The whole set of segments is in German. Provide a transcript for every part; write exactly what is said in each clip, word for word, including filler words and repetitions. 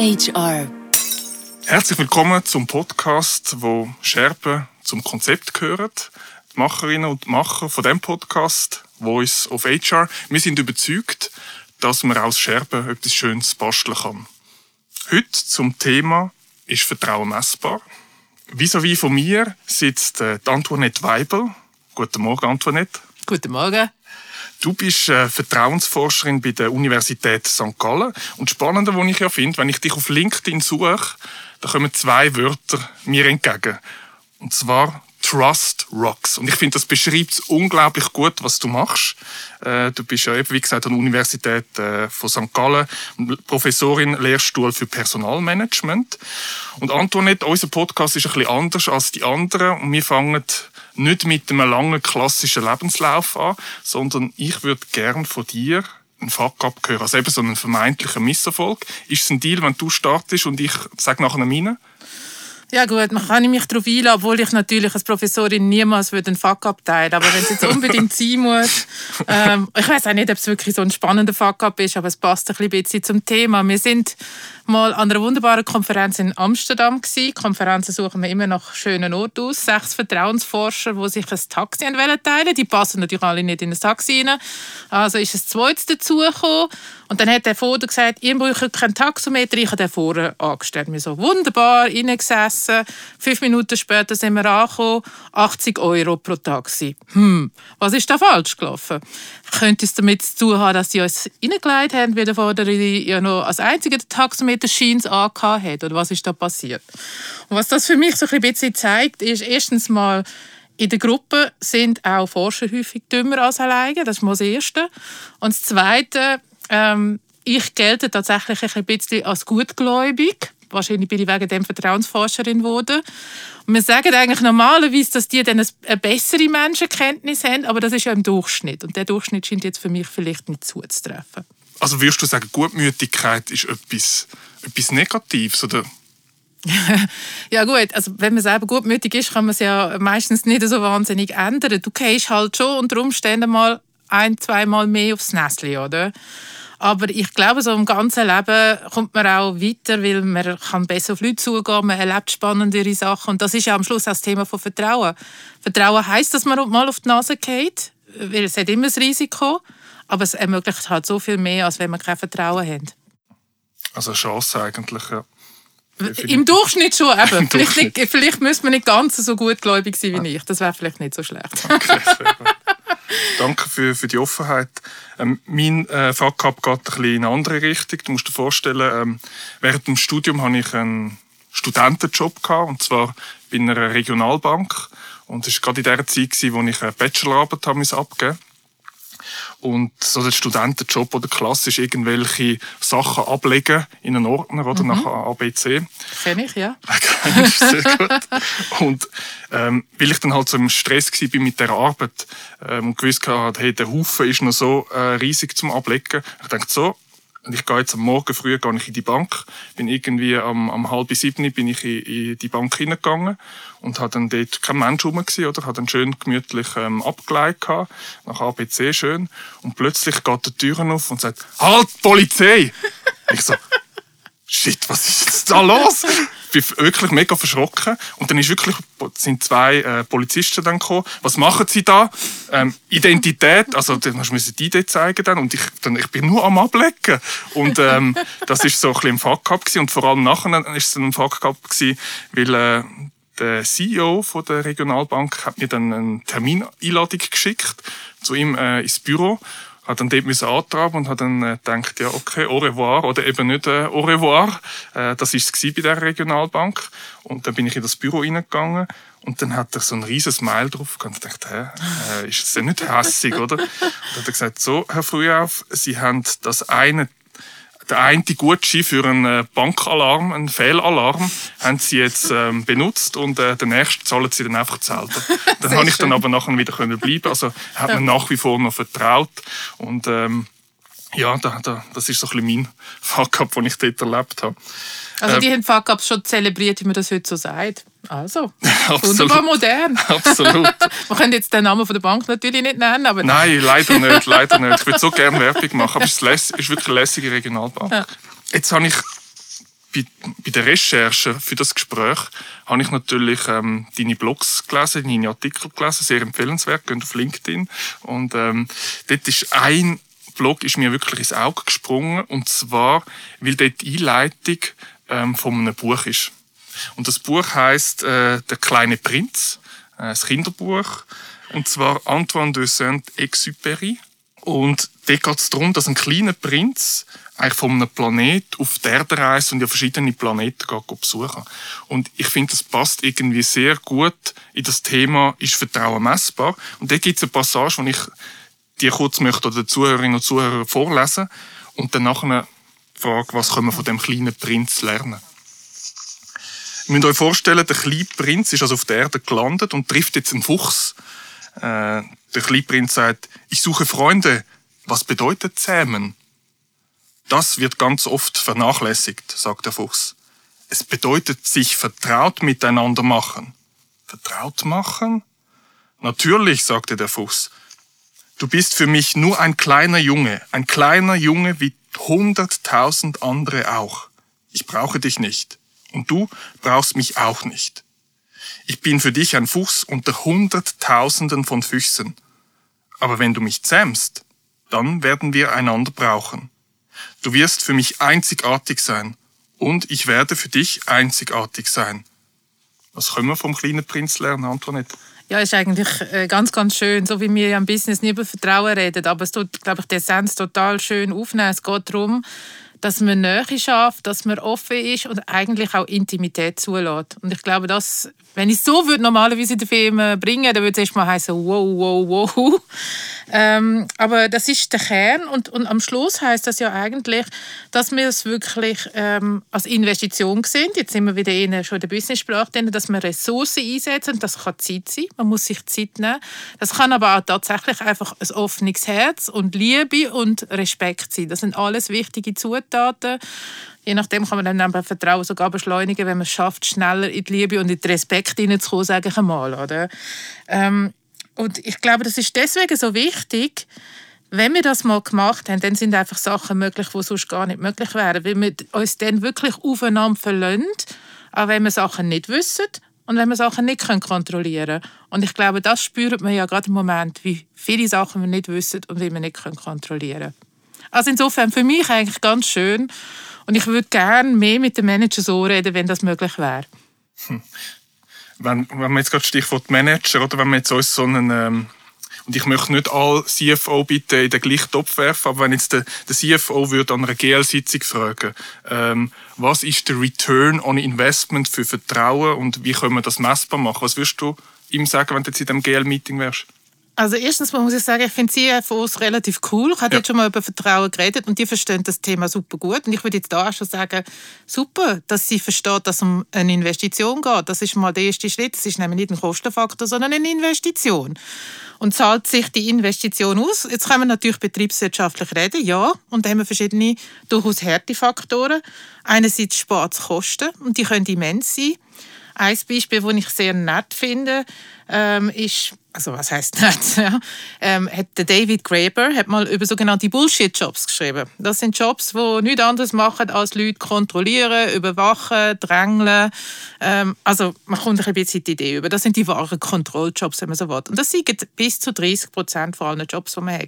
H R. Herzlich willkommen zum Podcast, wo Scherben zum Konzept gehören. Die Macherinnen und Macher von diesem Podcast, Voice of H R, wir sind überzeugt, dass man aus Scherben etwas Schönes basteln kann. Heute zum Thema «Ist Vertrauen messbar?». Vis-à-vis von mir sitzt Antoinette Weibel. Guten Morgen, Antoinette. Guten Morgen. Du bist Vertrauensforscherin bei der Universität Sankt Gallen. Und das Spannende, was ich ja finde, wenn ich dich auf LinkedIn suche, da kommen zwei Wörter mir entgegen. Und zwar Trust Rocks. Und ich finde, das beschreibt unglaublich gut, was du machst. Du bist ja eben, wie gesagt, an der Universität von Sankt Gallen Professorin, Lehrstuhl für Personalmanagement. Und Antoinette, unser Podcast ist ein bisschen anders als die anderen. Und wir fangen nicht mit einem langen klassischen Lebenslauf an, sondern ich würde gern von dir einen Fuck-up hören. Also eben so einen vermeintlichen Misserfolg. Ist es ein Deal, wenn du startest und ich sage nachher meinen? Ja gut, man kann mich darauf einlassen, obwohl ich natürlich als Professorin niemals einen Fuck-up teilen würde. Aber wenn es jetzt unbedingt sein muss, ähm, ich weiß auch nicht, ob es wirklich so ein spannender Fuck-up ist, aber es passt ein bisschen zum Thema. Wir sind mal an einer wunderbaren Konferenz in Amsterdam gewesen. Konferenzen suchen wir immer nach schönen Orten aus. Sechs Vertrauensforscher, die sich ein Taxi teilen wollten. Die passen natürlich alle nicht in ein Taxi rein. Also ist ein zweites dazugekommen. Und dann hat der vorne gesagt, ihr braucht keinen Taxometer, ich habe den vorne angestellt. Wir so wunderbar reingesessen. Fünf Minuten später sind wir angekommen. achtzig Euro pro Taxi. Hm, was ist da falsch gelaufen? Könnte es damit zu tun haben, dass sie uns reingelegt haben, wie der vorne ja noch als einziger den Taxometer-Schein angehabt hat? Oder was ist da passiert? Und was das für mich so ein bisschen zeigt, ist erstens mal, in der Gruppe sind auch Forscher häufig dümmer als alleine. Das ist mal das Erste. Und das Zweite, Ähm, ich gelte tatsächlich ein bisschen als gutgläubig. Wahrscheinlich bin ich wegen dem Vertrauensforscherin geworden. Und wir sagen eigentlich normalerweise, dass die dann eine bessere Menschenkenntnis haben, aber das ist ja im Durchschnitt. Und der Durchschnitt scheint jetzt für mich vielleicht nicht zuzutreffen. Also würdest du sagen, Gutmütigkeit ist etwas, etwas Negatives, oder? Ja gut, also wenn man selber gutmütig ist, kann man es ja meistens nicht so wahnsinnig ändern. Du gehst halt schon unter Umständen mal ein-, zweimal mehr aufs Näsli, oder? Aber ich glaube, so im ganzen Leben kommt man auch weiter, weil man kann besser auf Leute zugehen, man erlebt spannendere Sachen. Und das ist ja am Schluss auch das Thema von Vertrauen. Vertrauen heisst, dass man mal auf die Nase geht, weil es hat immer das Risiko, aber es ermöglicht halt so viel mehr, als wenn man kein Vertrauen hat. Also eine Chance eigentlich, ja. Im Durchschnitt schon, eben. Vielleicht, Durchschnitt. Nicht, vielleicht müsste man nicht ganz so gutgläubig sein wie ich. Das wäre vielleicht nicht so schlecht. Okay, sehr gut. Danke für, für die Offenheit. Ähm, mein äh, Fuck-up geht ein bisschen in eine andere Richtung. Du musst dir vorstellen, ähm, während dem Studium hatte ich einen Studentenjob gehabt, und zwar bei einer Regionalbank. Und das war gerade in der Zeit, in der ich eine Bachelorarbeit abgeben musste. Und so der Studentenjob oder klassisch irgendwelche Sachen ablegen in einen Ordner, oder mhm. nach A B C. Kenn ich, ja. Sehr gut. Und ähm, weil ich dann halt so im Stress war mit dieser Arbeit ähm, und gewusst habe, hey, der Haufen ist noch so äh, riesig zum Ablegen. Ich dachte so, und ich gehe jetzt am Morgen früh gehe ich in die Bank, bin irgendwie am, am halb sieben bin ich in, in die Bank hineingegangen und habe dann dort kein Mensch rum gewesen, oder? Habe dann schön gemütlich ähm, abgeleitet gehabt, nach A B C schön, und plötzlich geht die Türen auf und sagt, halt, Polizei! Ich so, shit, was ist jetzt da los? Ich bin wirklich mega verschrocken. Und dann ist wirklich, sind zwei äh, Polizisten dann gekommen. Was machen sie da? Ähm, Identität, also dann musst du die I D zeigen. Dann. Und ich, dann, ich bin nur am Ablecken. Und ähm, das war so ein bisschen ein Fuck-up. Und vor allem nachher war es ein Fuck-up, weil äh, der C E O von der Regionalbank hat mir dann eine Termineinladung geschickt zu ihm äh, ins Büro. Hat dann dort antraben und hat dann äh, gedacht, ja, okay, au revoir, oder eben nicht äh, au revoir. Äh, das war es bei dieser Regionalbank. Und dann bin ich in das Büro reingegangen und dann hat er so ein riesen Smile drauf gehabt. Ich dachte, hä, äh, ist das denn nicht hässig, oder? Und dann hat er gesagt, so, Herr Frühauf, Sie haben das eine, der eine Gutschein für einen Bankalarm, einen Fehlalarm, haben Sie jetzt ähm, benutzt und äh, den nächsten zahlen Sie dann einfach selber. Dann habe ich schön. Dann aber nachher wieder können bleiben. Also hat man nach wie vor noch vertraut. Und ähm, ja, da, da, das ist so ein bisschen mein Fuck-up, den ich dort erlebt habe. Also die ähm, haben Fuck-ups schon zelebriert, wie man das heute so sagt. Also, wunderbar modern. Absolut. Wir können jetzt den Namen von der Bank natürlich nicht nennen. Aber nein, leider nicht, leider nicht. Ich würde so gerne Werbung machen, aber es ist wirklich eine lässige Regionalbank. Ja. Jetzt habe ich bei, bei der Recherche für das Gespräch habe ich natürlich ähm, deine Blogs gelesen, deine Artikel gelesen, sehr empfehlenswert, geht auf LinkedIn. Und ähm, dort ist ein Blog ist mir wirklich ins Auge gesprungen, und zwar, weil dort die Einleitung ähm, von einem Buch ist. Und das Buch heisst äh, «Der kleine Prinz», äh, ein Kinderbuch, und zwar Antoine de Saint Exupéry. Und dort geht es darum, dass ein kleiner Prinz eigentlich von einem Planeten auf die Erde reist und ja verschiedene Planeten geht besuchen. Und ich finde, das passt irgendwie sehr gut in das Thema «Ist Vertrauen messbar?» Und dort gibt es eine Passage, die ich dir kurz möchte oder den Zuhörerinnen und Zuhörern vorlesen und dann nachher frage, was können wir von dem kleinen Prinz lernen. Ihr müsst euch vorstellen, der kleine Prinz ist also auf der Erde gelandet und trifft jetzt einen Fuchs. Äh, der kleine Prinz sagt, ich suche Freunde. Was bedeutet zähmen? Das wird ganz oft vernachlässigt, sagt der Fuchs. Es bedeutet sich vertraut miteinander machen. Vertraut machen? Natürlich, sagte der Fuchs. Du bist für mich nur ein kleiner Junge, ein kleiner Junge wie hunderttausend andere auch. Ich brauche dich nicht. Und du brauchst mich auch nicht. Ich bin für dich ein Fuchs unter Hunderttausenden von Füchsen. Aber wenn du mich zähmst, dann werden wir einander brauchen. Du wirst für mich einzigartig sein. Und ich werde für dich einzigartig sein. Was können wir vom kleinen Prinz lernen, Antoinette? Ja, ist eigentlich ganz, ganz schön, so wie wir ja im Business nie über Vertrauen reden, aber es tut, glaube ich, die Essenz total schön aufnehmen. Es geht darum, dass man Nähe schafft, dass man offen ist und eigentlich auch Intimität zulässt. Und ich glaube, dass, wenn ich es so würde, normalerweise in den Film bringen, dann würde es erstmal heißen, wow, wow, wow. Ähm, aber das ist der Kern. Und, und am Schluss heisst das ja eigentlich, dass wir es wirklich ähm, als Investition sehen. Jetzt sind wir wieder in, schon in der Business-Sprache drin, dass man Ressourcen einsetzen. Das kann Zeit sein. Man muss sich Zeit nehmen. Das kann aber auch tatsächlich einfach ein offenes Herz und Liebe und Respekt sein. Das sind alles wichtige Zutaten. Daten. Je nachdem kann man dann Vertrauen sogar beschleunigen, wenn man es schafft, schneller in die Liebe und in den Respekt hineinzukommen, sage ich einmal. Oder? Ähm, und ich glaube, das ist deswegen so wichtig, wenn wir das mal gemacht haben, dann sind einfach Sachen möglich, die sonst gar nicht möglich wären, weil wir uns dann wirklich aufeinander verlassen, auch wenn wir Sachen nicht wissen und wenn wir Sachen nicht kontrollieren können. Und ich glaube, das spürt man ja gerade im Moment, wie viele Sachen wir nicht wissen und wie wir nicht kontrollieren können. Also insofern für mich eigentlich ganz schön. Und ich würde gerne mehr mit den Managern so reden, wenn das möglich wäre. Hm. Wenn, wenn man jetzt gerade Stichwort Manager, oder wenn man jetzt uns so einen, ähm, und ich möchte nicht alle C F O bitte in den gleichen Topf werfen, aber wenn jetzt der, der C F O würde an einer G L-Sitzung fragen, ähm, was ist der Return on Investment für Vertrauen und wie können wir das messbar machen? Was würdest du ihm sagen, wenn du jetzt in diesem G L-Meeting wärst? Also erstens muss ich sagen, ich finde C F Os relativ cool. Ich habe ja. jetzt schon mal über Vertrauen geredet und die verstehen das Thema super gut. Und ich würde jetzt da auch schon sagen, super, dass sie versteht, dass es um eine Investition geht. Das ist mal der erste Schritt. Es ist nämlich nicht ein Kostenfaktor, sondern eine Investition. Und zahlt sich die Investition aus? Jetzt können wir natürlich betriebswirtschaftlich reden, ja. Und da haben wir verschiedene durchaus harte Faktoren. Einerseits spart es Kosten und die können immens sein. Ein Beispiel, das ich sehr nett finde, ähm, ist, also was heisst nett, ja, ähm, hat der David Graeber hat mal über sogenannte Bullshit-Jobs geschrieben. Das sind Jobs, die nichts anderes machen, als Leute kontrollieren, überwachen, drängeln. Ähm, also man kommt ein bisschen die Idee über. Das sind die wahren Kontrolljobs, wenn man so will. Und das sind bis zu dreissig Prozent von allen Jobs, die wir haben.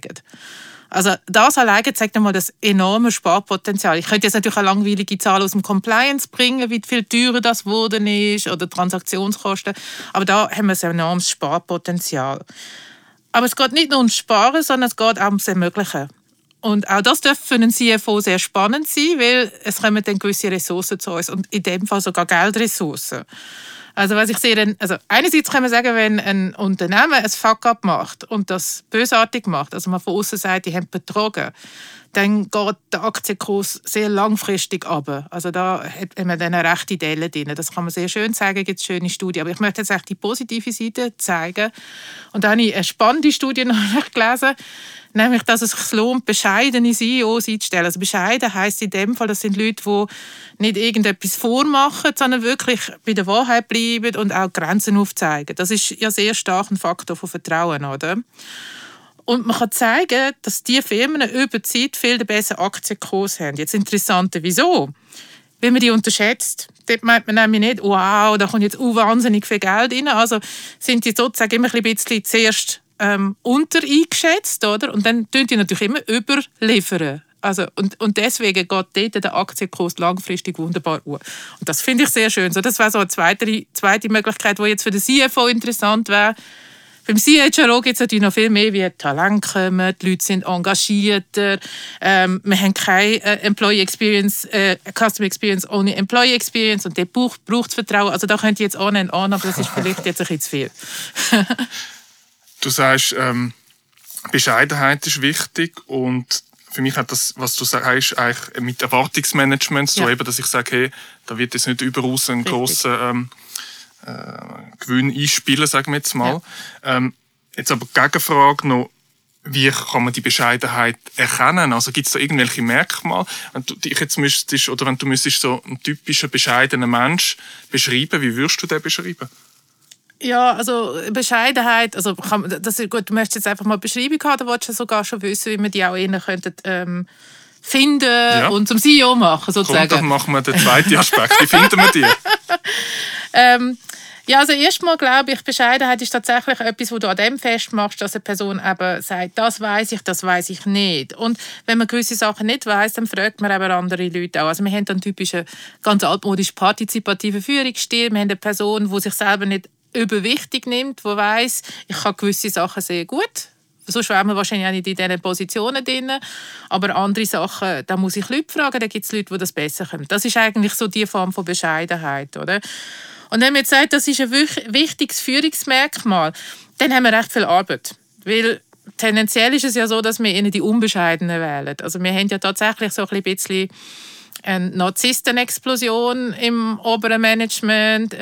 Also das alleine zeigt einmal das enorme Sparpotenzial. Ich könnte jetzt natürlich eine langweilige Zahl aus dem Compliance bringen, wie viel teurer das geworden ist oder Transaktionskosten, aber da haben wir ein enormes Sparpotenzial. Aber es geht nicht nur ums Sparen, sondern es geht auch ums Ermöglichen. Und auch das dürfte für einen C F O sehr spannend sein, weil es kommen dann gewisse Ressourcen zu uns und in dem Fall sogar Geldressourcen. Also, was ich sehe, also einerseits kann man sagen, wenn ein Unternehmen ein Fuck-up macht und das bösartig macht, also man von außen sagt, die haben betrogen, dann geht der Aktienkurs sehr langfristig runter. Also da hat man dann eine rechte Delle drin. Das kann man sehr schön zeigen, gibt es schöne Studien. Aber ich möchte jetzt eigentlich die positive Seite zeigen. Und da habe ich eine spannende Studie noch gelesen, nämlich, dass es sich lohnt, bescheidene C E Os einzustellen. Also bescheiden heisst in dem Fall, das sind Leute, die nicht irgendetwas vormachen, sondern wirklich bei der Wahrheit bleiben und auch Grenzen aufzeigen. Das ist ja sehr stark ein Faktor von Vertrauen, oder? Und man kann zeigen, dass diese Firmen über die Zeit viel besser Aktienkurs haben. Jetzt interessant, wieso? wenn man die unterschätzt, dort meint man nämlich nicht, wow, da kommt jetzt uh, wahnsinnig viel Geld rein. Also sind die sozusagen immer ein bisschen zuerst ähm, untereingeschätzt, oder? Und dann tun die natürlich immer überliefern. Also, und, und deswegen geht dort der Aktienkurs langfristig wunderbar hoch. Und das finde ich sehr schön. So, das wäre so eine zweite, zweite Möglichkeit, die jetzt für den C F O interessant wäre. Beim C H R O gibt es natürlich noch viel mehr, wie Talent kommen, die Leute sind engagierter, ähm, wir haben keine äh, Employee Experience, äh, Customer Experience ohne Employee Experience und der braucht das Vertrauen. Also da könnt ihr jetzt an und an, aber das ist vielleicht jetzt ein bisschen zu viel. Du sagst, ähm, Bescheidenheit ist wichtig und für mich hat das, was du sagst, eigentlich mit Erwartungsmanagement zu so ja. eben, dass ich sage, hey, da wird jetzt nicht überaus ein grosser ähm, äh, Gewinn einspielen, sagen wir jetzt mal. Ja. Ähm, jetzt aber Gegenfrage noch, wie kann man die Bescheidenheit erkennen? Also gibt es da irgendwelche Merkmale? Wenn du dich jetzt müsstest, oder wenn du müsstest so einen typischen bescheidenen Mensch beschreiben, wie würdest du den beschreiben? Ja, also Bescheidenheit, also kann, das ist gut, du möchtest jetzt einfach mal eine Beschreibung haben, dann willst du sogar schon wissen, wie man die auch innen könnten, ähm, finden ja. und zum C E O machen, sozusagen. Komm, dann machen wir den zweiten Aspekt, wie finden wir die? ähm, ja, also erstmal glaube ich, Bescheidenheit ist tatsächlich etwas, wo du an dem festmachst, dass eine Person eben sagt, das weiss ich, das weiss ich nicht. Und wenn man gewisse Sachen nicht weiss, dann fragt man eben andere Leute auch. Also wir haben einen typischen, ganz altmodisch partizipativen Führungsstil, wir haben eine Person, die sich selber nicht überwichtig nimmt, der weiss, ich kann gewisse Sachen sehr gut. Sonst wären wir wahrscheinlich auch nicht in diesen Positionen drin. Aber andere Sachen, da muss ich Leute fragen, da gibt es Leute, die das besser können. Das ist eigentlich so die Form von Bescheidenheit, oder? Und wenn man jetzt sagt, das ist ein wichtiges Führungsmerkmal, dann haben wir recht viel Arbeit. Weil tendenziell ist es ja so, dass wir ihnen die Unbescheidenen wählen. Also wir haben ja tatsächlich so ein bisschen eine Narzisstenexplosion im oberen Management.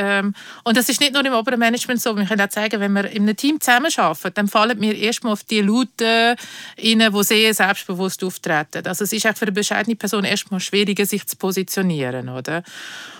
Und das ist nicht nur im oberen Management so. Wir können auch zeigen, wenn wir in einem Team zusammenarbeiten, dann fallen wir erstmal auf die Leute rein, die sehr selbstbewusst auftreten. Also es ist auch für eine bescheidene Person erstmal schwieriger, sich zu positionieren, oder?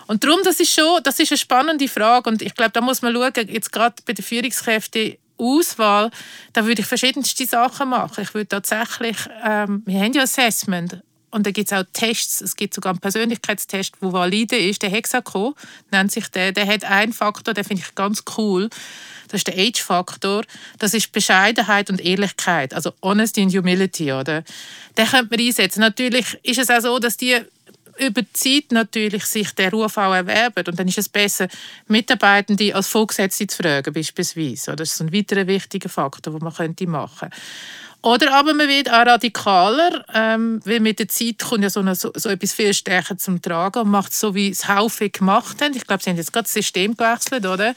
Und darum, das ist schon, das ist eine spannende Frage. Und ich glaube, da muss man schauen, jetzt gerade bei den Führungskräften, Auswahl, da würde ich verschiedenste Sachen machen. Ich würde tatsächlich, ähm, wir haben ja Assessment, und da gibt es auch Tests, es gibt sogar einen Persönlichkeitstest, der valide ist, der Hexaco nennt sich der, der hat einen Faktor, den finde ich ganz cool, das ist der Age-Faktor, das ist Bescheidenheit und Ehrlichkeit, also Honesty and Humility, oder? Den könnte man einsetzen. Natürlich ist es auch so, dass die über die Zeit natürlich sich der Ruf auch erwerben. Und dann ist es besser, Mitarbeitende als Vorgesetzte zu fragen, beispielsweise. Das ist ein weiterer wichtiger Faktor, den man könnte machen könnte. Oder aber man wird auch radikaler, ähm, weil mit der Zeit kommt ja so, eine, so, so etwas viel stärker zum Tragen und macht es so, wie es häufig gemacht haben. Ich glaube, sie haben jetzt gerade das System gewechselt, oder?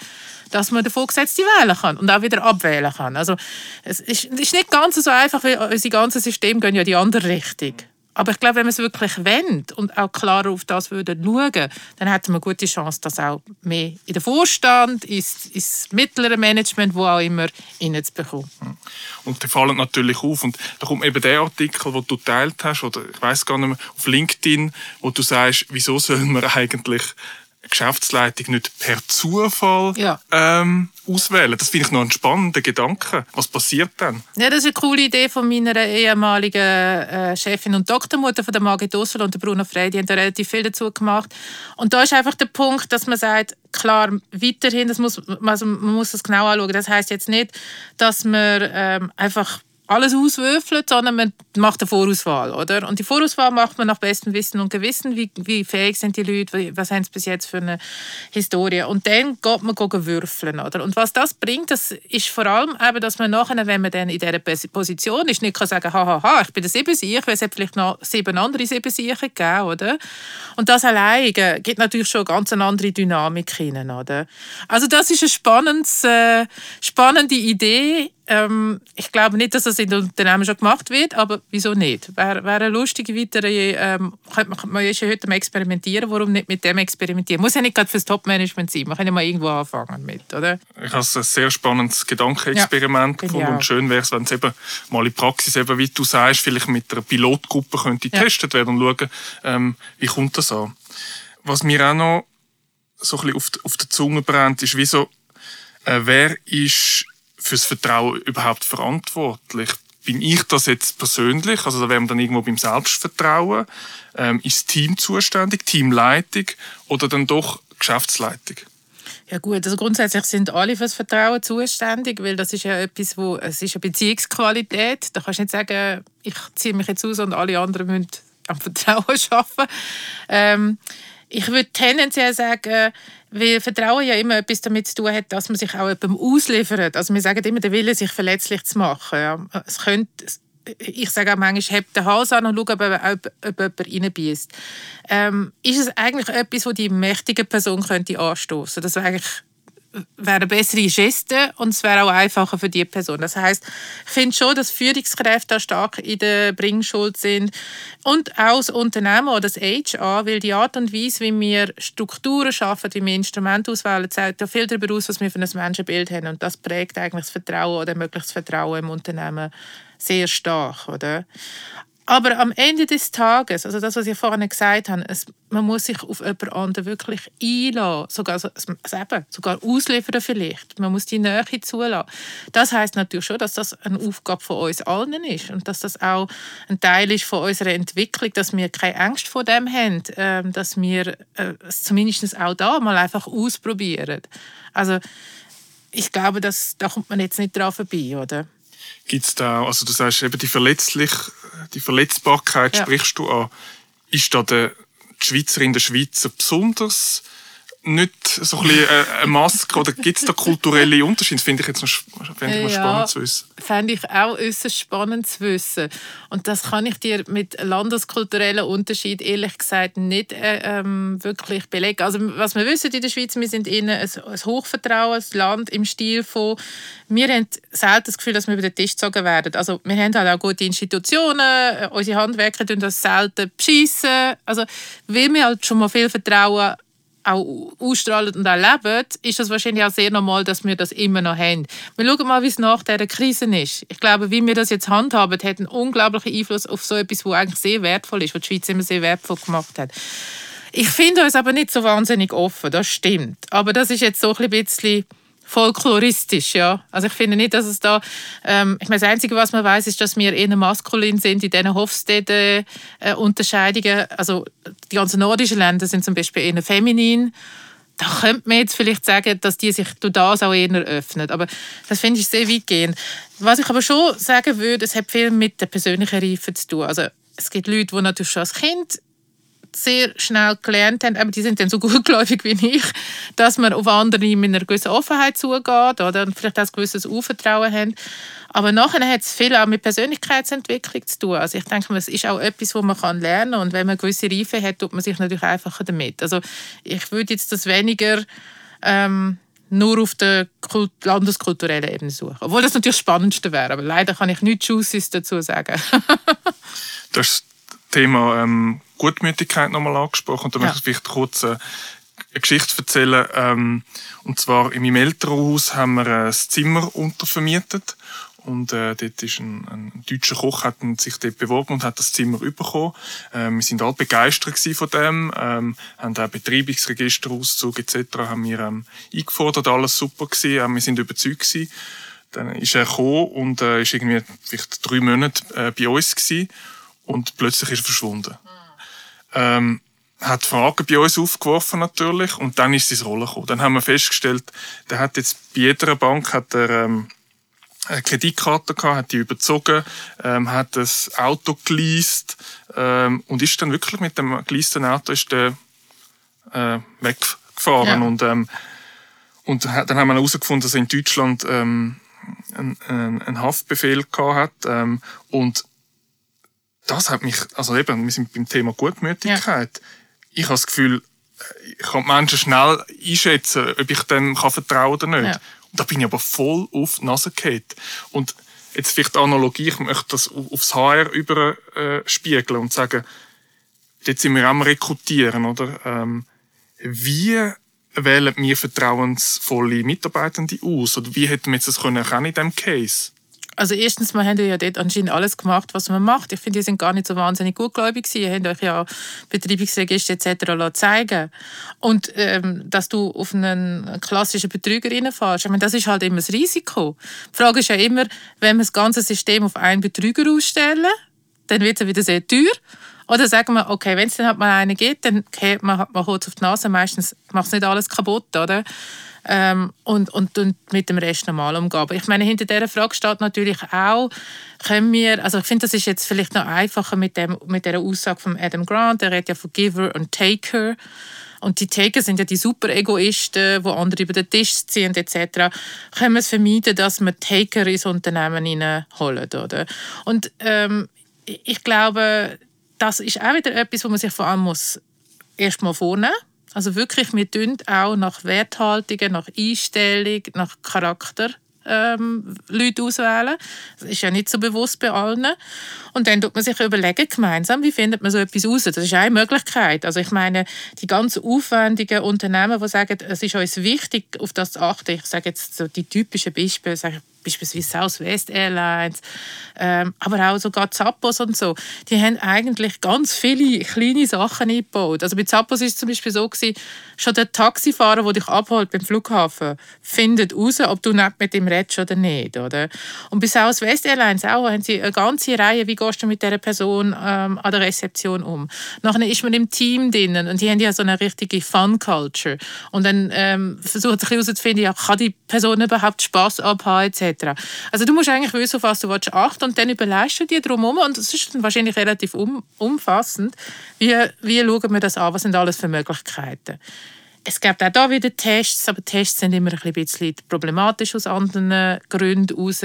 Dass man den Vorgesetzten wählen kann und auch wieder abwählen kann. Also es ist, ist nicht ganz so einfach, weil unser ganzes System geht ja in die andere Richtung. Aber ich glaube, wenn man es wirklich wendet und auch klar auf das schauen würde, dann hätte man eine gute Chance, dass auch mehr in den Vorstand, ins, ins mittlere Management, wo auch immer, hineinzubekommen. Und die fallen natürlich auf. Und da kommt eben der Artikel, den du geteilt hast, oder ich weiss gar nicht mehr, auf LinkedIn, wo du sagst, wieso sollen wir eigentlich eine Geschäftsleitung nicht per Zufall ja. ähm, auswählen. Das finde ich noch einen spannenden Gedanken. Was passiert dann? Ja, das ist eine coole Idee von meiner ehemaligen äh, Chefin und Doktormutter, von der Margit Dossel und der Bruno Frey. Die haben da relativ viel dazu gemacht. Und da ist einfach der Punkt, dass man sagt, klar, weiterhin, das muss, also man muss das genau anschauen. Das heisst jetzt nicht, dass man ähm, einfach alles auswürfelt, sondern man macht eine Vorauswahl, oder? Und die Vorauswahl macht man nach bestem Wissen und Gewissen, wie, wie fähig sind die Leute, was haben sie bis jetzt für eine Historie. Und dann geht man würfeln, oder? Und was das bringt, das ist vor allem eben, dass man nachher, wenn man dann in dieser Position ist, nicht kann sagen, hahaha, ich bin der Siebensicher, weil es hat vielleicht noch sieben andere Siebensicher gegeben, oder? Und das alleine gibt natürlich schon eine ganz andere Dynamik hinein, oder? Also das ist eine spannendes, äh, spannende Idee. Ich glaube nicht, dass das in den Unternehmen schon gemacht wird, aber wieso nicht? Wäre, wäre eine lustige weitere, ähm, könnte man ja heute mal experimentieren, warum nicht mit dem experimentieren? Muss ja nicht gerade fürs Top-Management sein, man kann ja mal irgendwo anfangen mit, oder? Ich habe ein sehr spannendes Gedankenexperiment ja, gefunden und schön wäre es, wenn es eben mal in die Praxis, eben, wie du sagst, vielleicht mit einer Pilotgruppe könnte ja. getestet werden und schauen, ähm, wie kommt das an. Was mir auch noch so ein bisschen auf, auf der Zunge brennt, ist, wieso, äh, wer ist fürs Vertrauen überhaupt verantwortlich? bin ich das jetzt persönlich, also da wären wir dann irgendwo beim Selbstvertrauen, ähm, ist Team zuständig, Teamleitung oder dann doch Geschäftsleitung? Ja gut, also grundsätzlich sind alle fürs Vertrauen zuständig, weil das ist ja etwas, wo, es ist eine Beziehungsqualität. Da kannst du nicht sagen, ich ziehe mich jetzt aus und alle anderen müssen am Vertrauen arbeiten. Ähm, ich würde tendenziell sagen, weil Vertrauen ja immer etwas damit zu tun hat, dass man sich auch jemandem ausliefert. Also wir sagen immer, der Wille, sich verletzlich zu machen. Ja. Es könnte, ich sage auch manchmal, hab den Hals an und schau, ob, ob, ob jemand reinbeißt. Ähm, ist es eigentlich etwas, das die mächtige Person könnte anstoßen? Das wäre eigentlich wäre eine bessere Geste und es wäre auch einfacher für die Person. Das heisst, ich finde schon, dass Führungskräfte stark in der Bringschuld sind und auch das Unternehmen oder das H R, weil die Art und Weise, wie wir Strukturen schaffen, wie wir Instrumente auswählen, zeigt ja viel darüber aus, was wir für ein Menschenbild haben, und das prägt eigentlich das Vertrauen oder mögliches Vertrauen im Unternehmen sehr stark, oder? Aber am Ende des Tages, also das, was ich vorhin gesagt habe, es, man muss sich auf jemand anderen wirklich einlassen, sogar, eben, sogar ausliefern vielleicht. Man muss die Nähe zulassen. Das heisst natürlich schon, dass das eine Aufgabe von uns allen ist und dass das auch ein Teil ist von unserer Entwicklung, dass wir keine Angst vor dem haben, dass wir es zumindest auch da mal einfach ausprobieren. Also ich glaube, dass, da kommt man jetzt nicht dran vorbei, oder? Gibt's da, also du sagst eben die, Verletzlich, die Verletzbarkeit, ja, sprichst du an. Ist da der, die Schweizerin, der Schweizer besonders nicht so ein bisschen eine Maske, oder gibt es da kulturelle Unterschiede? Das finde ich jetzt noch, fände ich mal spannend zu wissen. Ja, fände ich auch äußerst spannend zu wissen. Und das kann ich dir mit landeskulturellen Unterschied ehrlich gesagt nicht äh, ähm, wirklich belegen. Also was wir wissen in der Schweiz, wir sind innen ein, ein Hochvertrauen, ein Land im Stil von, wir haben selten das Gefühl, dass wir über den Tisch gezogen werden. Also wir haben halt auch gute Institutionen, unsere Handwerker tun das selten beschissen. Also weil wir halt schon mal viel Vertrauen auch ausstrahlen und auch leben, ist das wahrscheinlich auch sehr normal, dass wir das immer noch haben. Wir schauen mal, wie es nach dieser Krise ist. Ich glaube, wie wir das jetzt handhaben, hat einen unglaublichen Einfluss auf so etwas, was eigentlich sehr wertvoll ist, was die Schweiz immer sehr wertvoll gemacht hat. Ich finde uns aber nicht so wahnsinnig offen, das stimmt. Aber das ist jetzt so ein bisschen folkloristisch, ja. Also ich finde nicht, dass es da, ähm, ich meine, das Einzige, was man weiß, ist, dass wir eher maskulin sind in diesen Hofstede-Unterscheidungen. Also die ganzen nordischen Länder sind zum Beispiel eher feminin. Da könnte man jetzt vielleicht sagen, dass die sich durch das auch eher öffnen. Aber das finde ich sehr weitgehend. Was ich aber schon sagen würde, es hat viel mit der persönlichen Reife zu tun. Also es gibt Leute, die natürlich schon als Kind sehr schnell gelernt haben, aber die sind dann so gutgläubig wie ich, dass man auf andere mit einer gewissen Offenheit zugeht, oder? Und vielleicht auch ein gewisses Urvertrauen haben. Aber nachher hat es viel auch mit Persönlichkeitsentwicklung zu tun. Also ich denke, es ist auch etwas, was man lernen kann, und wenn man gewisse Reife hat, tut man sich natürlich einfacher damit. Also ich würde jetzt das weniger ähm, nur auf der landeskulturellen Ebene suchen. Obwohl das natürlich das Spannendste wäre, aber leider kann ich nichts Schusses dazu sagen. Das Thema ähm, Gutmütigkeit nochmal angesprochen, und da ja. möchte ich vielleicht kurz eine, eine Geschichte erzählen. Ähm, und zwar in meinem Elternhaus haben wir ein Zimmer untervermietet, und äh, dort ist ein, ein deutscher Koch, hat sich dort beworben und hat das Zimmer bekommen. Ähm, wir sind alle begeistert von dem, ähm, haben auch Betreibungsregisterauszug et cetera haben wir ähm, eingefordert, alles super gewesen, ähm, wir sind überzeugt gewesen. Dann ist er gekommen und äh, ist irgendwie vielleicht drei Monate äh, bei uns gewesen. Und plötzlich ist er verschwunden. Ähm, hat Fragen bei uns aufgeworfen natürlich, und dann ist es ins Rollen gekommen. Dann haben wir festgestellt, der hat jetzt bei jeder Bank hat er, ähm, eine Kreditkarte gehabt, hat die überzogen, ähm, hat das Auto geleast, ähm, und ist dann wirklich mit dem geleasten Auto ist der, äh, weggefahren. Ja. Und, ähm, und dann haben wir herausgefunden, dass er in Deutschland ähm, einen, einen Haftbefehl gehabt hat, ähm, und das hat mich, also eben, wir sind beim Thema Gutmütigkeit. Ja. Ich habe das Gefühl, ich kann die Menschen schnell einschätzen, ob ich dem vertrauen kann oder nicht. Ja. Und da bin ich aber voll auf die Nase gefallen. Und jetzt vielleicht die Analogie, ich möchte das aufs H R überspiegeln und sagen, dort sind wir am Rekrutieren, oder? Ähm, wie wählen wir vertrauensvolle Mitarbeitende aus? Oder wie hätten wir das können auch in diesem Case? Also erstens, wir haben ja dort anscheinend alles gemacht, was man macht. Ich finde, ihr seid gar nicht so wahnsinnig gutgläubig gewesen. Ihr habt euch ja Betreibungsregister et cetera zeigen. Und ähm, dass du auf einen klassischen Betrüger reinfährst, ich meine, das ist halt immer das Risiko. Die Frage ist ja immer, wenn wir das ganze System auf einen Betrüger ausstellen, dann wird es ja wieder sehr teuer. Oder sagen wir, okay, wenn es dann halt mal einen gibt, dann geht man halt mal kurz auf die Nase. Meistens macht es nicht alles kaputt, oder? Ähm, und, und, und mit dem Rest normal umgehen. Ich meine, hinter dieser Frage steht natürlich auch, können wir, also ich finde, das ist jetzt vielleicht noch einfacher mit, dem, mit dieser Aussage von Adam Grant, der redet ja von Giver und Taker. Und die Taker sind ja die Super-Egoisten, die andere über den Tisch ziehen et cetera. Können wir es vermeiden, dass wir Taker ins Unternehmen hineinholen, oder? Und ähm, ich glaube, das ist auch wieder etwas, wo man sich vor allem muss erstmal vornehmen muss. Also wirklich, wir tun auch nach Werthaltungen, nach Einstellung, nach Charakter ähm, Leute auswählen. Das ist ja nicht so bewusst bei allen. Und dann tut man sich überlegen gemeinsam, wie findet man so etwas raus. Das ist eine Möglichkeit. Also ich meine, die ganz aufwendigen Unternehmen, die sagen, es ist uns wichtig, auf das zu achten. Ich sage jetzt so die typischen Beispiele, sage ich, beispielsweise Southwest Airlines, ähm, aber auch sogar Zappos und so. Die haben eigentlich ganz viele kleine Sachen eingebaut. Also bei Zappos war es zum Beispiel so, gewesen, schon der Taxifahrer, der dich abholt beim Flughafen, findet raus, ob du nicht mit ihm redest oder nicht. Oder? Und bei Southwest Airlines auch, haben sie eine ganze Reihe, wie gehst du mit dieser Person ähm, an der Rezeption um. Nachher ist man im Team drinnen und die haben ja so eine richtige Fun-Culture. Und dann ähm, versucht sich herauszufinden, ja, kann die Person überhaupt Spass abhaben et cetera. Also du musst eigentlich wissen, auf was du achten willst, und dann überlegst du dir drumherum, und es ist dann wahrscheinlich relativ um, umfassend, wie, wie schauen wir das an, was sind alles für Möglichkeiten. Es gibt auch da wieder Tests, aber Tests sind immer ein bisschen problematisch aus anderen Gründen raus.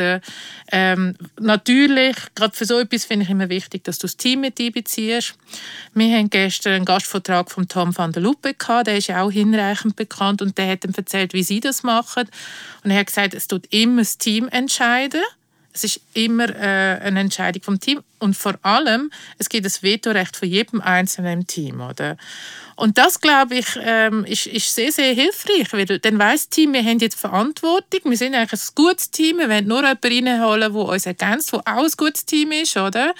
Ähm, natürlich, gerade für so etwas finde ich immer wichtig, dass du das Team mit einbeziehst. Wir haben gestern einen Gastvortrag von Tom van der Lubbe gehabt, der ist ja auch hinreichend bekannt, und der hat ihm erzählt, wie sie das machen. Und er hat gesagt, es tut immer das Team entscheiden. Es ist immer äh, eine Entscheidung vom Team. Und vor allem, es gibt das Vetorecht von jedem Einzelnen im Team. Oder? Und das, glaube ich, ähm, ist, ist sehr, sehr hilfreich. Weil dann weiss das Team, wir haben jetzt Verantwortung. Wir sind eigentlich ein gutes Team. Wir wollen nur jemanden reinholen, der uns ergänzt, der auch ein gutes Team ist. Oder?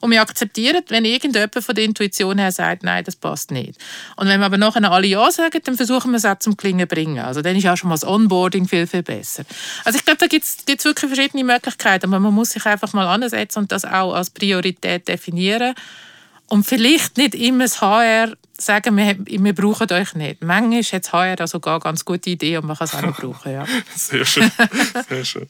Und wir akzeptieren, wenn irgendjemand von der Intuition her sagt, nein, das passt nicht. Und wenn wir aber nachher alle Ja sagen, dann versuchen wir es auch zum Klingen zu bringen. Also dann ist auch schon mal das Onboarding viel, viel besser. Also ich glaube, da gibt es wirklich verschiedene Möglichkeiten. Aber man muss sich einfach mal ansetzen und das auch als Priorität definieren. Und vielleicht nicht immer das H R sagen, wir, wir brauchen euch nicht. Manchmal hat das H R also gar ganz gute Idee und man kann es auch noch brauchen. Ja. Sehr schön. Sehr schön.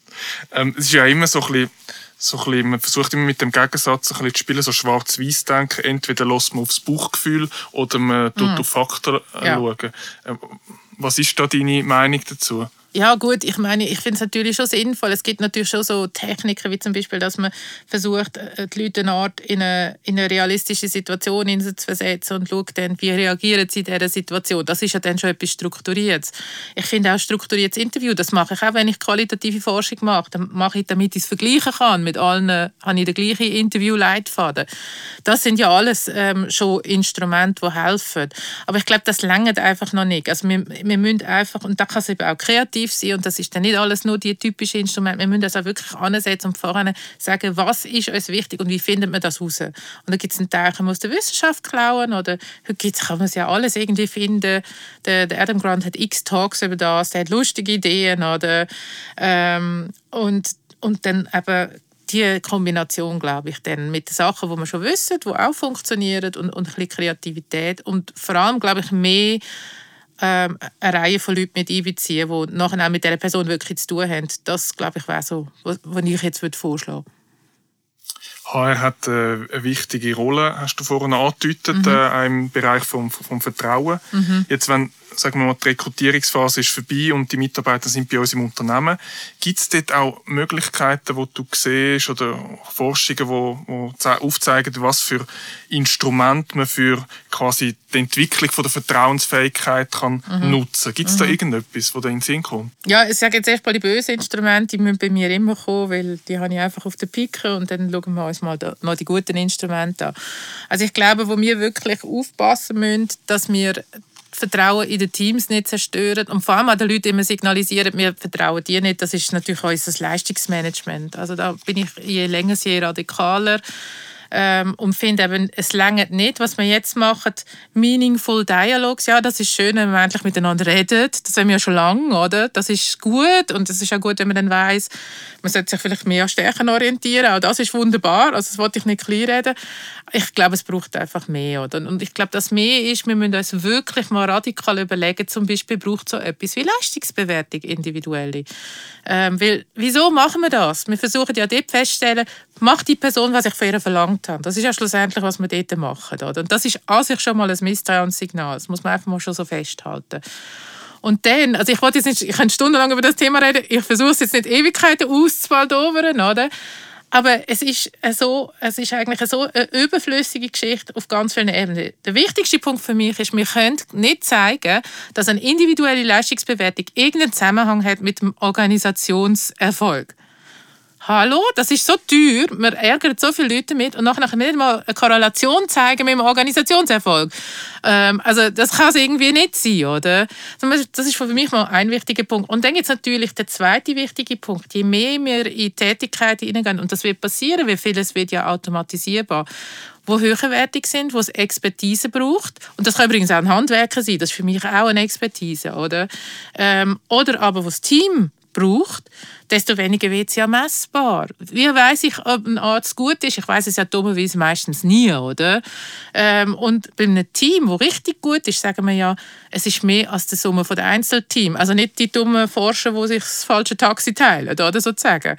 Ähm, es ist ja immer so ein bisschen, so ein bisschen, man versucht immer mit dem Gegensatz ein bisschen zu spielen, so schwarz-weiß denken. Entweder lässt man auf das Bauchgefühl oder man tut mm. auf Fakten ja. schauen. Ähm, was ist da deine Meinung dazu? Ja gut, ich meine, ich finde es natürlich schon sinnvoll. Es gibt natürlich schon so Techniken, wie zum Beispiel, dass man versucht, die Leute eine Art in eine, in eine realistische Situation in sie zu versetzen und schaut dann, wie reagieren sie in dieser Situation. Das ist ja dann schon etwas Strukturiertes. Ich finde auch strukturiertes Interview, das mache ich auch, wenn ich qualitative Forschung mache. Dann mache ich, damit ich es vergleichen kann. Mit allen habe ich den gleichen Interview-Leitfaden. Das sind ja alles ähm, schon Instrumente, die helfen. Aber ich glaube, das reicht einfach noch nicht. Also wir, wir müssen einfach, und da kann es eben auch kreativ sein. Und das ist dann nicht alles nur die typischen Instrumente. Wir müssen das auch wirklich ansetzen und vorher sagen, was ist uns wichtig und wie findet man das raus. Und dann gibt es einen Teil, man muss der Wissenschaft klauen, oder heute kann man es ja alles irgendwie finden. Der, der Adam Grant hat x Talks über das, der hat lustige Ideen, oder ähm, und, und dann eben die Kombination, glaube ich, dann mit den Sachen, die man schon wissen, die auch funktionieren, und, und ein bisschen Kreativität und vor allem, glaube ich, mehr eine Reihe von Leuten mit einbeziehen, die nachher auch mit dieser Person wirklich zu tun haben. Das, glaube ich, wäre so, was ich jetzt vorschlagen würde. H R hat eine wichtige Rolle, hast du vorhin angedeutet, mhm. äh, im Bereich vom, vom Vertrauen. Mhm. Jetzt, wenn, sagen wir mal, die Rekrutierungsphase ist vorbei und die Mitarbeiter sind bei uns im Unternehmen, gibt es dort auch Möglichkeiten, die du siehst, oder Forschungen, die aufzeigen, was für Instrumente man für quasi die Entwicklung von der Vertrauensfähigkeit kann mhm. nutzen kann? Gibt es mhm. da irgendetwas, das da in den Sinn kommt? Ja, ich sage jetzt erst mal die bösen Instrumente, die müssen bei mir immer kommen, weil die habe ich einfach auf der Picke, und dann schauen wir uns mal noch die guten Instrumente an. Also ich glaube, wo wir wirklich aufpassen müssen, dass wir Vertrauen in den Teams nicht zerstören und vor allem an den Leuten immer signalisieren, wir vertrauen dir nicht, das ist natürlich unser Leistungsmanagement. Also da bin ich je länger, je radikaler ähm, und finde eben, es reicht nicht, was wir jetzt machen, meaningful Dialogs, ja, das ist schön, wenn man endlich miteinander redet, das haben wir ja schon lange, oder? Das ist gut und es ist auch gut, wenn man dann weiss, man sollte sich vielleicht mehr an Stärken orientieren, auch das ist wunderbar, also das wollte ich nicht kleinreden. Ich glaube, es braucht einfach mehr, oder? Und ich glaube, dass mehr ist, wir müssen uns wirklich mal radikal überlegen, zum Beispiel braucht es so etwas wie Leistungsbewertung, individuelle. Ähm, weil, wieso machen wir das? Wir versuchen ja dort festzustellen, macht die Person, was ich von ihr verlangt habe. Das ist ja schlussendlich, was wir dort machen, oder? Und das ist an sich schon mal ein Misstrauenssignal, das muss man einfach mal schon so festhalten. Und dann, also ich wollte jetzt nicht, ich kann stundenlang über das Thema reden, ich versuche es jetzt nicht Ewigkeiten auszubaldobern, oder? Aber es ist, so, es ist eigentlich so eine überflüssige Geschichte auf ganz vielen Ebenen. Der wichtigste Punkt für mich ist, wir können nicht zeigen, dass eine individuelle Leistungsbewertung irgendeinen Zusammenhang hat mit dem Organisationserfolg. Hallo, das ist so teuer, man ärgert so viele Leute damit und nachher nicht mal eine Korrelation zeigen mit dem Organisationserfolg. Ähm, also das kann es irgendwie nicht sein, oder? Das ist für mich mal ein wichtiger Punkt. Und dann gibt es natürlich den zweiten wichtigen Punkt. Je mehr wir in Tätigkeiten hineingehen, und das wird passieren, weil vieles wird ja automatisierbar, die höherwertig sind, wo es Expertise braucht. Und das kann übrigens auch ein Handwerker sein, das ist für mich auch eine Expertise, oder? Ähm, oder aber wo das Team braucht, desto weniger wird es ja messbar. Wie weiss ich, ob ein Arzt gut ist? Ich weiss es ja dummerweise meistens nie, oder? Ähm, und bei einem Team, das richtig gut ist, sagen wir ja, es ist mehr als die Summe der Einzelteams. Also nicht die dummen Forscher, die sich das falsche Taxi teilen, oder sozusagen.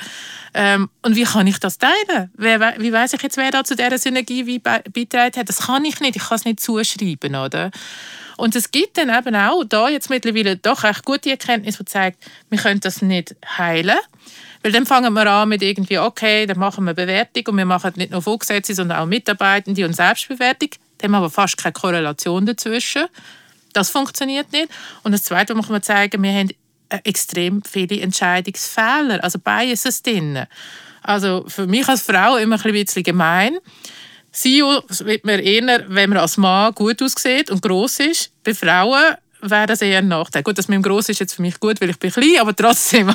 Ähm, und wie kann ich das teilen? Wer, wie weiss ich jetzt, wer da zu dieser Synergie wie be- beitragen hat? Das kann ich nicht, ich kann es nicht zuschreiben, oder? Und es gibt dann eben auch da jetzt mittlerweile doch echt gute Erkenntnis, die zeigt, wir können das nicht heilen. Weil dann fangen wir an mit irgendwie, okay, dann machen wir Bewertung und wir machen nicht nur Vorgesetzte, sondern auch Mitarbeitende und Selbstbewertung. Da haben wir aber fast keine Korrelation dazwischen. Das funktioniert nicht. Und das Zweite, was wir zeigen, wir haben extrem viele Entscheidungsfehler, also Biases drin. Also für mich als Frau immer ein bisschen gemein. C E O wird man eher, wenn man als Mann gut aussieht und gross ist. Bei Frauen wäre das eher ein Nachteil. Gut, dass mit dem Gross ist jetzt für mich gut, weil ich bin klein, aber trotzdem.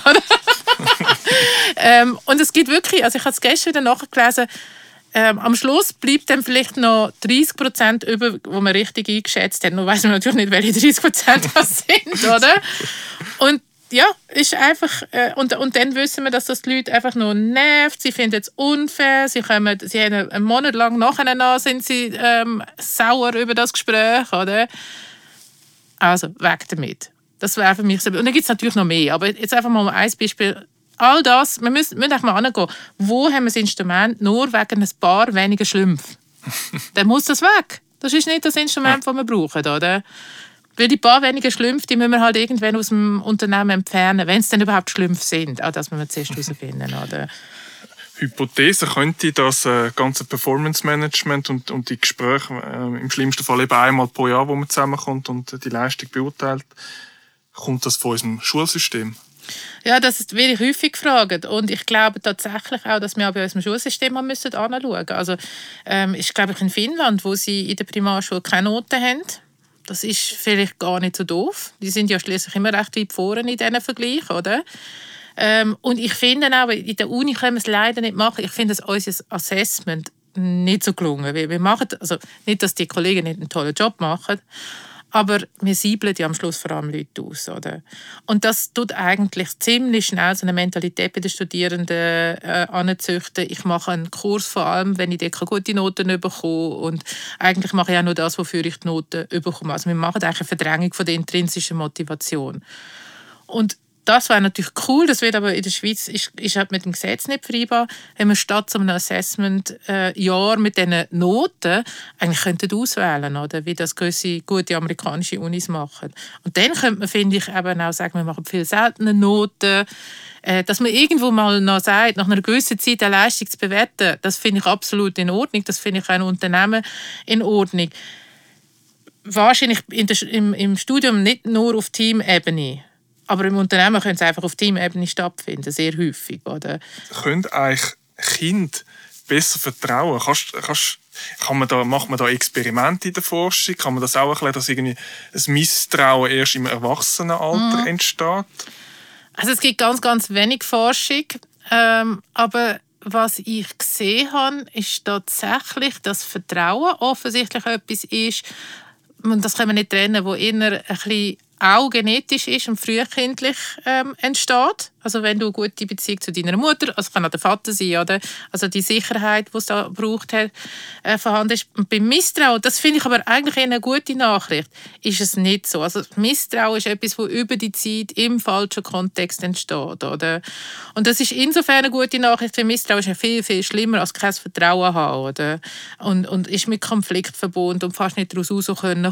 ähm, und es gibt wirklich, also ich habe es gestern wieder nachgelesen, ähm, am Schluss bleibt dann vielleicht noch dreißig Prozent über, die man richtig eingeschätzt hat. Nur weiss man natürlich nicht, welche dreißig Prozent das sind, oder? Und ja, ist einfach, äh, und, und dann wissen wir, dass das die Leute einfach nur nervt, sie finden es unfair, sie, kommen, sie haben einen Monat lang nachher sind sie ähm, sauer über das Gespräch, oder? Also, weg damit. Das wäre für mich so. Und dann gibt es natürlich noch mehr, aber jetzt einfach mal ein Beispiel. All das, wir müssen, müssen einfach mal hingehen, wo haben wir das Instrument nur wegen ein paar weniger Schlümpfe? Dann muss das weg. Das ist nicht das Instrument, das wir brauchen, oder? Weil die paar wenigen Schlümpfe, die müssen wir halt irgendwann aus dem Unternehmen entfernen, wenn es denn überhaupt Schlümpfe sind. Auch das müssen wir zuerst herausfinden, oder? Hypothese könnte das äh, ganze Performance-Management und, und die Gespräche äh, im schlimmsten Fall eben einmal pro Jahr, wo man zusammenkommt und äh, die Leistung beurteilt, kommt das von unserem Schulsystem? Ja, das werde ich häufig gefragt. Und ich glaube tatsächlich auch, dass wir bei unserem Schulsystem anschauen müssen. Also, ähm, ich glaube, in Finnland, wo sie in der Primarschule keine Noten haben, das ist vielleicht gar nicht so doof. Die sind ja schließlich immer recht weit vorne in diesen Vergleich, oder? Ähm, und ich finde auch, in der Uni können wir es leider nicht machen. Ich finde, dass unser Assessment nicht so gelungen ist. Wir machen, also nicht, dass die Kollegen nicht einen tollen Job machen, aber wir siebeln ja am Schluss vor allem Leute aus, oder? Und das tut eigentlich ziemlich schnell so eine Mentalität bei den Studierenden äh, anzüchten. Ich mache einen Kurs vor allem, wenn ich dort gute Noten bekomme. Und eigentlich mache ich auch nur das, wofür ich die Noten bekomme. Also wir machen eigentlich eine Verdrängung von der intrinsischen Motivation. Und das wäre natürlich cool, das wird aber in der Schweiz ist, ist halt mit dem Gesetz nicht vereinbar, wenn wir statt so einem Assessment-Jahr mit diesen Noten eigentlich könnten auswählen, oder? Wie das gewisse gute amerikanische Unis machen. Und dann könnte man, finde ich, eben auch sagen, wir machen viel seltene Noten. Dass man irgendwo mal noch sagt, nach einer gewissen Zeit eine Leistung zu bewerten, das finde ich absolut in Ordnung, das finde ich auch in Unternehmen in Ordnung. Wahrscheinlich in der, im, im Studium nicht nur auf Teamebene. Aber im Unternehmen können es einfach auf Teamebene stattfinden, sehr häufig, oder? Können eigentlich Kinder besser vertrauen? Kannst, kannst, kann man da, macht man da Experimente in der Forschung? Kann man das auch erklären, dass irgendwie ein Misstrauen erst im Erwachsenenalter mhm. entsteht? Also es gibt ganz, ganz wenig Forschung, ähm, aber was ich gesehen habe, ist tatsächlich, dass Vertrauen offensichtlich etwas ist, und das können wir nicht trennen, wo eher ein bisschen auch genetisch ist und frühkindlich ähm, entsteht. Also wenn du eine gute Beziehung zu deiner Mutter, also kann auch der Vater sein, oder? Also die Sicherheit, die es da braucht, äh, vorhanden ist. Und beim Misstrauen, das finde ich aber eigentlich eher eine gute Nachricht, ist es nicht so. Also Misstrauen ist etwas, das über die Zeit im falschen Kontext entsteht, oder? Und das ist insofern eine gute Nachricht, weil Misstrauen ist ja viel, viel schlimmer, als kein Vertrauen haben, oder? Und, und ist mit Konflikt verbunden und fast nicht daraus rauskommen.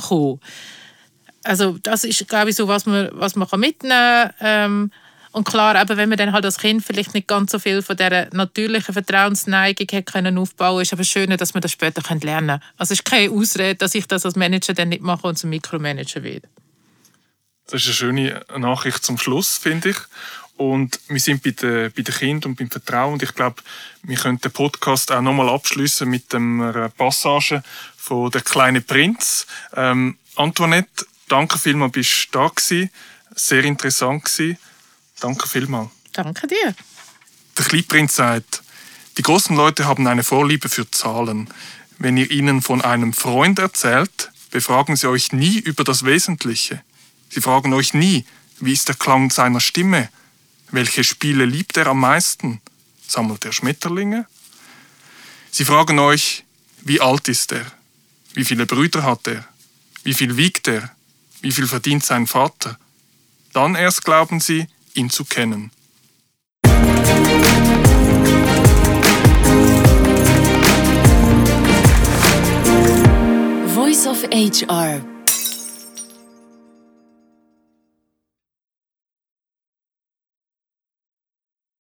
Also das ist, glaube ich, so, was man, was man mitnehmen kann. Ähm, und klar, eben, wenn man dann halt als Kind vielleicht nicht ganz so viel von dieser natürlichen Vertrauensneigung hätte können aufbauen können, ist aber schön, dass man das später lernen kann. Also es ist keine Ausrede, dass ich das als Manager dann nicht mache und zum Mikromanager werde. Das ist eine schöne Nachricht zum Schluss, finde ich. Und wir sind bei den, bei den Kindern und beim Vertrauen. Und ich glaube, wir können den Podcast auch nochmal abschliessen mit einer Passage von «Der kleine Prinz». Ähm, Antoinette, danke vielmals, bist du da gewesen. Sehr interessant gewesen. Danke vielmals. Danke dir. Der kleine Prinz sagt, die großen Leute haben eine Vorliebe für Zahlen. Wenn ihr ihnen von einem Freund erzählt, befragen sie euch nie über das Wesentliche. Sie fragen euch nie, wie ist der Klang seiner Stimme? Welche Spiele liebt er am meisten? Sammelt er Schmetterlinge? Sie fragen euch, wie alt ist er? Wie viele Brüder hat er? Wie viel wiegt er? Wie viel verdient sein Vater? Dann erst glauben sie, ihn zu kennen. Voice of H R